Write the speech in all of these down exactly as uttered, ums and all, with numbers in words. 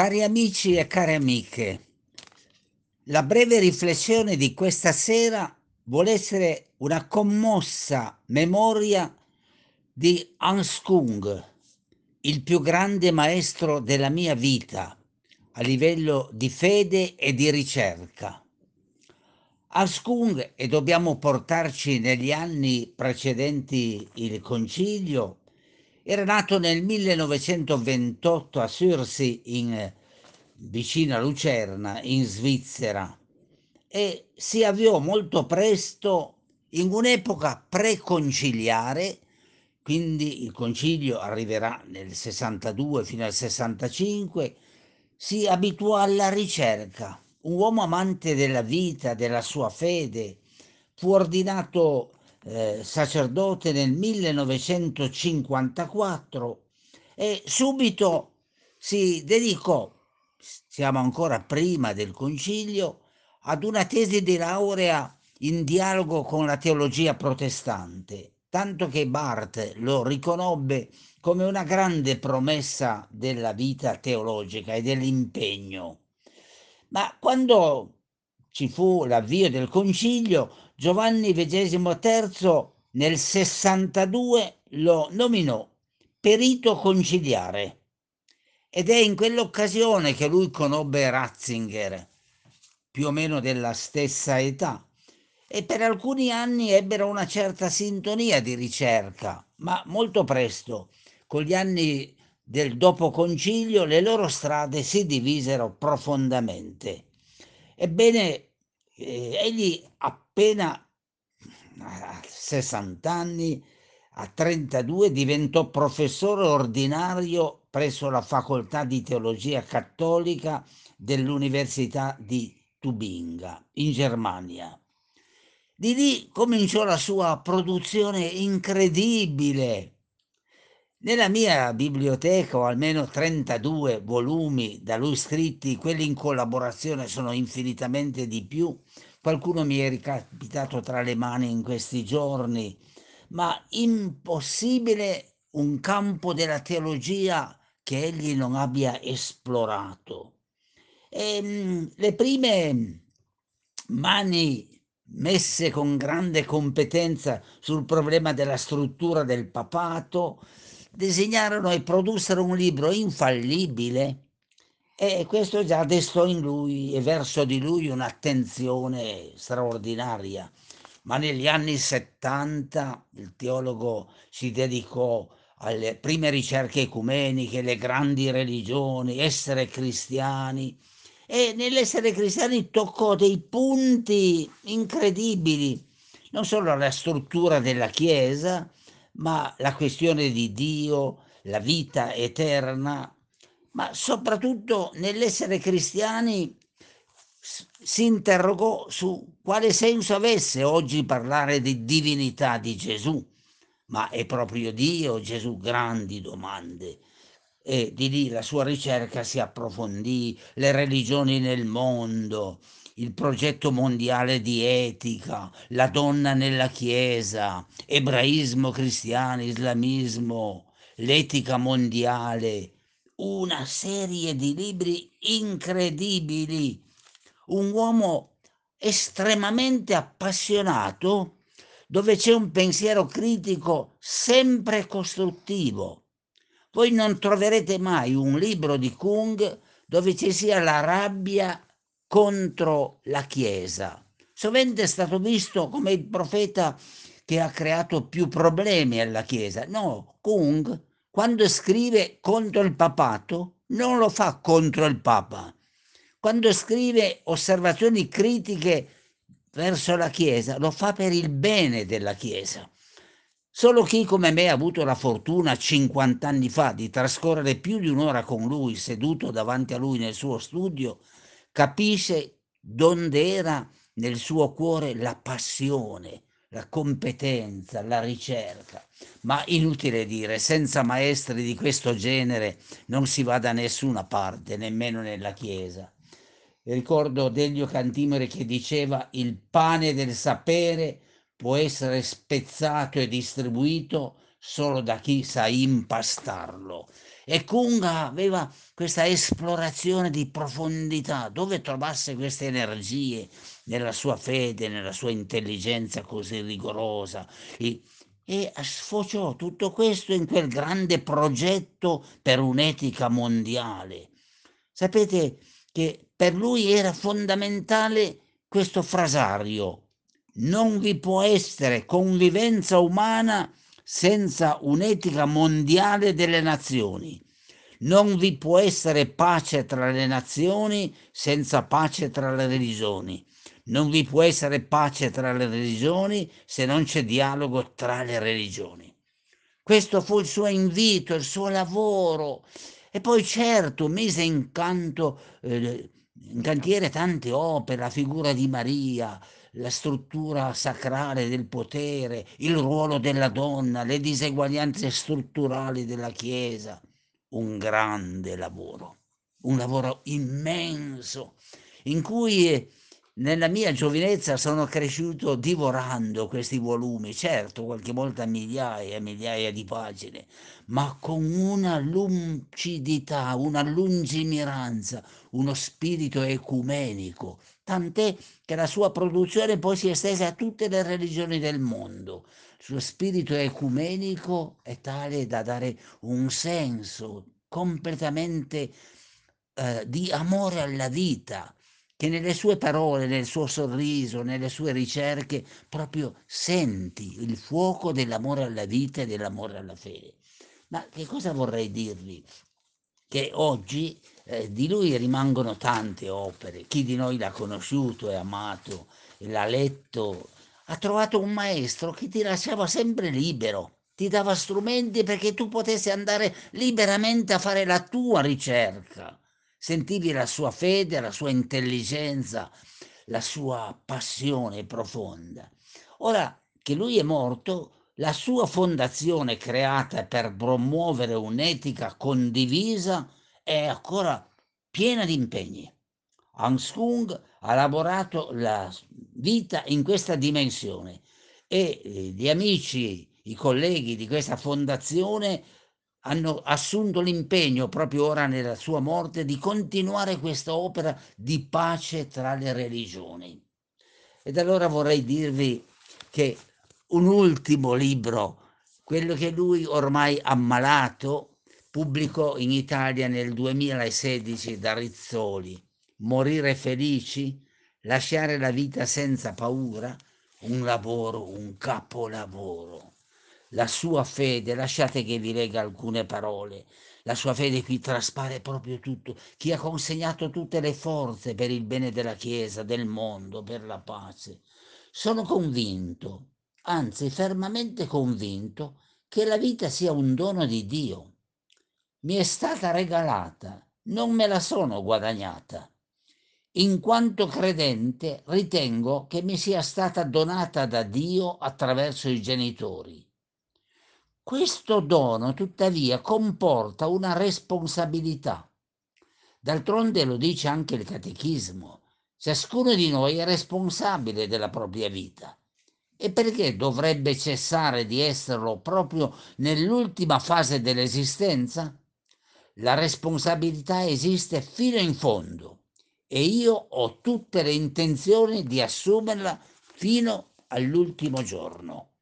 Cari amici e care amiche, la breve riflessione di questa sera vuole essere una commossa memoria di Hans Küng, il più grande maestro della mia vita a livello di fede e di ricerca. Hans Küng, e dobbiamo portarci negli anni precedenti il Concilio, era nato nel millenovecentoventotto a Sursee, in, vicino a Lucerna, in Svizzera, e si avviò molto presto in un'epoca preconciliare, quindi il concilio arriverà nel sessantadue fino al sessantacinque, si abituò alla ricerca. Un uomo amante della vita, della sua fede, fu ordinato Eh, sacerdote nel millenovecentocinquantaquattro e subito si dedicò, siamo ancora prima del concilio, ad una tesi di laurea in dialogo con la teologia protestante, tanto che Barth lo riconobbe come una grande promessa della vita teologica e dell'impegno. Ma quando ci fu l'avvio del concilio, Giovanni ventesimo terzo nel sessantadue lo nominò perito conciliare, ed è in quell'occasione che lui conobbe Ratzinger, più o meno della stessa età, e per alcuni anni ebbero una certa sintonia di ricerca, ma molto presto, con gli anni del dopo concilio, le loro strade si divisero profondamente. Ebbene, eh, egli appena a sessanta anni, a trentadue, diventò professore ordinario presso la facoltà di teologia cattolica dell'Università di Tubinga, in Germania. Di lì cominciò la sua produzione incredibile. Nella mia biblioteca ho almeno trentadue volumi da lui scritti, quelli in collaborazione sono infinitamente di più. Qualcuno mi è ricapitato tra le mani in questi giorni, ma impossibile un campo della teologia che egli non abbia esplorato. E le prime mani messe con grande competenza sul problema della struttura del papato disegnarono e produssero un libro infallibile. E questo già destò in lui e verso di lui un'attenzione straordinaria. Ma negli anni settanta il teologo si dedicò alle prime ricerche ecumeniche, le grandi religioni, essere cristiani. E nell'essere cristiani toccò dei punti incredibili, non solo la struttura della Chiesa, ma la questione di Dio, la vita eterna. Ma soprattutto nell'essere cristiani si interrogò su quale senso avesse oggi parlare di divinità di Gesù. Ma è proprio Dio, Gesù? Grandi domande. E di lì la sua ricerca si approfondì, le religioni nel mondo, il progetto mondiale di etica, la donna nella Chiesa, ebraismo, cristiano, islamismo, l'etica mondiale. Una serie di libri incredibili, un uomo estremamente appassionato, dove c'è un pensiero critico sempre costruttivo. Voi non troverete mai un libro di Küng dove ci sia la rabbia contro la Chiesa. Sovente è stato visto come il profeta che ha creato più problemi alla Chiesa. No, Küng, quando scrive contro il papato, non lo fa contro il Papa. Quando scrive osservazioni critiche verso la Chiesa, lo fa per il bene della Chiesa. Solo chi come me ha avuto la fortuna cinquant'anni fa di trascorrere più di un'ora con lui, seduto davanti a lui nel suo studio, capisce dove era nel suo cuore la passione, la competenza, la ricerca. Ma inutile dire, senza maestri di questo genere non si va da nessuna parte, nemmeno nella Chiesa. Ricordo Delio Cantimori che diceva: il pane del sapere può essere spezzato e distribuito solo da chi sa impastarlo. e Küng aveva questa esplorazione di profondità, dove trovasse queste energie nella sua fede, nella sua intelligenza così rigorosa, e, e sfociò tutto questo in quel grande progetto per un'etica mondiale. Sapete che per lui era fondamentale questo frasario: non vi può essere convivenza umana senza un'etica mondiale delle nazioni. Non vi può essere pace tra le nazioni senza pace tra le religioni. Non vi può essere pace tra le religioni se non c'è dialogo tra le religioni. Questo fu il suo invito, il suo lavoro. E poi certo mise in canto, eh, in cantiere tante opere, la figura di Maria, la struttura sacrale del potere, il ruolo della donna, le diseguaglianze strutturali della Chiesa. Un grande lavoro, un lavoro immenso, in cui nella mia giovinezza sono cresciuto divorando questi volumi, certo qualche volta migliaia e migliaia di pagine, ma con una lucidità, una lungimiranza, uno spirito ecumenico, tant'è che la sua produzione poi si estese a tutte le religioni del mondo. Il suo spirito ecumenico è tale da dare un senso completamente eh, di amore alla vita, che nelle sue parole, nel suo sorriso, nelle sue ricerche, proprio senti il fuoco dell'amore alla vita e dell'amore alla fede. Ma che cosa vorrei dirvi? Che oggi eh, di lui rimangono tante opere. Chi di noi l'ha conosciuto e amato, l'ha letto, ha trovato un maestro che ti lasciava sempre libero, ti dava strumenti perché tu potessi andare liberamente a fare la tua ricerca. Sentivi la sua fede, la sua intelligenza, la sua passione profonda. Ora che lui è morto, la sua fondazione creata per promuovere un'etica condivisa è ancora piena di impegni. Hans Küng ha lavorato la vita in questa dimensione e gli amici, i colleghi di questa fondazione hanno assunto l'impegno proprio ora nella sua morte di continuare questa opera di pace tra le religioni. Ed allora vorrei dirvi che un ultimo libro, quello che lui ormai ammalato pubblicò in Italia nel duemilasedici da Rizzoli, Morire felici, lasciare la vita senza paura, un lavoro, un capolavoro. La sua fede, lasciate che vi legga alcune parole, la sua fede qui traspare proprio tutto, chi ha consegnato tutte le forze per il bene della Chiesa, del mondo, per la pace. Sono convinto, anzi fermamente convinto, che la vita sia un dono di Dio. Mi è stata regalata, non me la sono guadagnata. In quanto credente ritengo che mi sia stata donata da Dio attraverso i genitori. Questo dono, tuttavia, comporta una responsabilità. D'altronde lo dice anche il Catechismo. Ciascuno di noi è responsabile della propria vita. E perché dovrebbe cessare di esserlo proprio nell'ultima fase dell'esistenza? La responsabilità esiste fino in fondo e io ho tutte le intenzioni di assumerla fino all'ultimo giorno.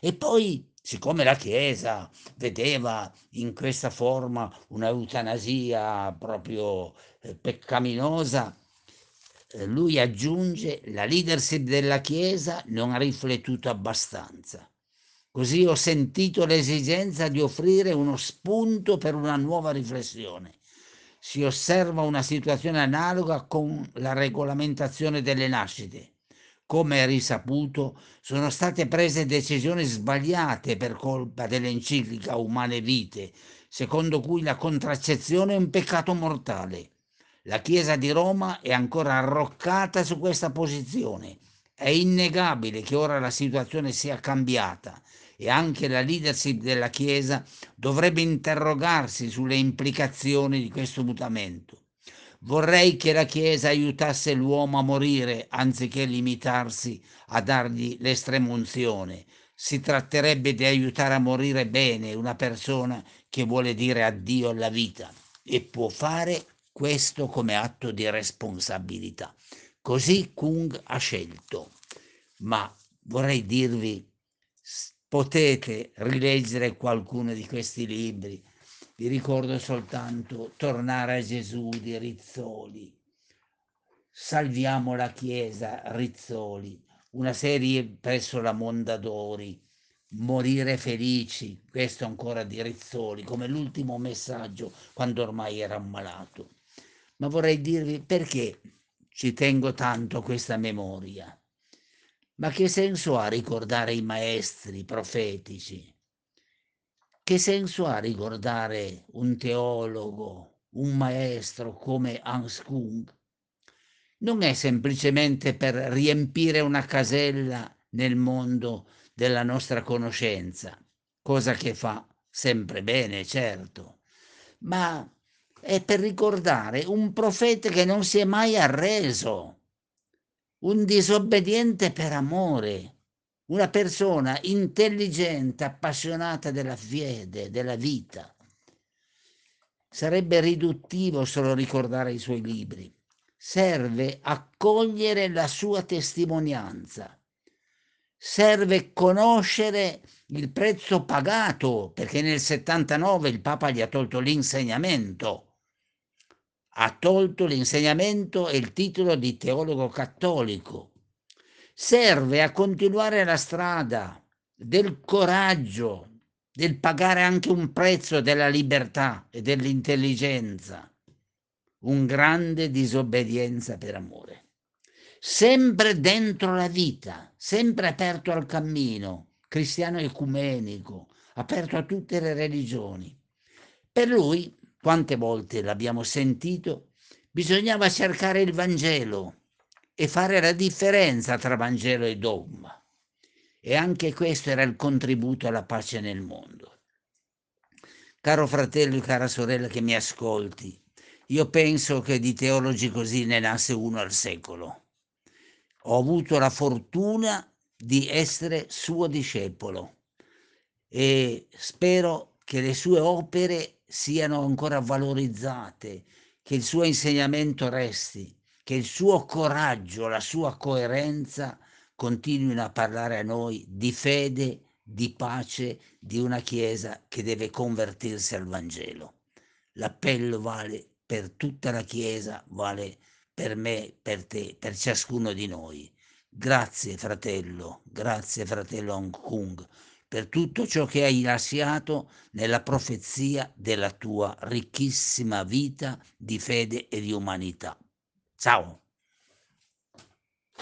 E poi, siccome la Chiesa vedeva in questa forma un'eutanasia proprio peccaminosa, lui aggiunge: la leadership della Chiesa non ha riflettuto abbastanza. Così ho sentito l'esigenza di offrire uno spunto per una nuova riflessione. Si osserva una situazione analoga con la regolamentazione delle nascite. Come risaputo, sono state prese decisioni sbagliate per colpa dell'enciclica Humanae Vitae, secondo cui la contraccezione è un peccato mortale. La Chiesa di Roma è ancora arroccata su questa posizione. È innegabile che ora la situazione sia cambiata e anche la leadership della Chiesa dovrebbe interrogarsi sulle implicazioni di questo mutamento. Vorrei che la Chiesa aiutasse l'uomo a morire anziché limitarsi a dargli l'estremunzione, si tratterebbe di aiutare a morire bene una persona che vuole dire addio alla vita e può fare questo come atto di responsabilità. Così Küng ha scelto, ma vorrei dirvi, potete rileggere qualcuno di questi libri. Vi ricordo soltanto Tornare a Gesù di Rizzoli, Salviamo la Chiesa, Rizzoli, una serie presso la Mondadori, Morire felici, questo ancora di Rizzoli, come l'ultimo messaggio quando ormai era ammalato. Ma vorrei dirvi perché ci tengo tanto a questa memoria. Ma che senso ha ricordare i maestri profetici? Che senso ha ricordare un teologo, un maestro come Hans Küng? Non è semplicemente per riempire una casella nel mondo della nostra conoscenza, cosa che fa sempre bene, certo, ma è per ricordare un profeta che non si è mai arreso, un disobbediente per amore, una persona intelligente, appassionata della fede, della vita. Sarebbe riduttivo solo ricordare i suoi libri. Serve accogliere la sua testimonianza. Serve conoscere il prezzo pagato, perché nel settantanove il Papa gli ha tolto l'insegnamento. Ha tolto l'insegnamento e il titolo di teologo cattolico. Serve a continuare la strada del coraggio, del pagare anche un prezzo della libertà e dell'intelligenza, un grande disobbedienza per amore. Sempre dentro la vita, sempre aperto al cammino cristiano ecumenico, aperto a tutte le religioni. Per lui, quante volte l'abbiamo sentito, bisognava cercare il Vangelo e fare la differenza tra Vangelo e dogma. E anche questo era il contributo alla pace nel mondo. Caro fratello e cara sorella che mi ascolti, io penso che di teologi così ne nasse uno al secolo. Ho avuto la fortuna di essere suo discepolo e spero che le sue opere siano ancora valorizzate, che il suo insegnamento resti, che il suo coraggio, la sua coerenza continuino a parlare a noi di fede, di pace, di una Chiesa che deve convertirsi al Vangelo. L'appello vale per tutta la Chiesa, vale per me, per te, per ciascuno di noi. Grazie fratello, grazie fratello Hans Küng, per tutto ciò che hai lasciato nella profezia della tua ricchissima vita di fede e di umanità. Ciao!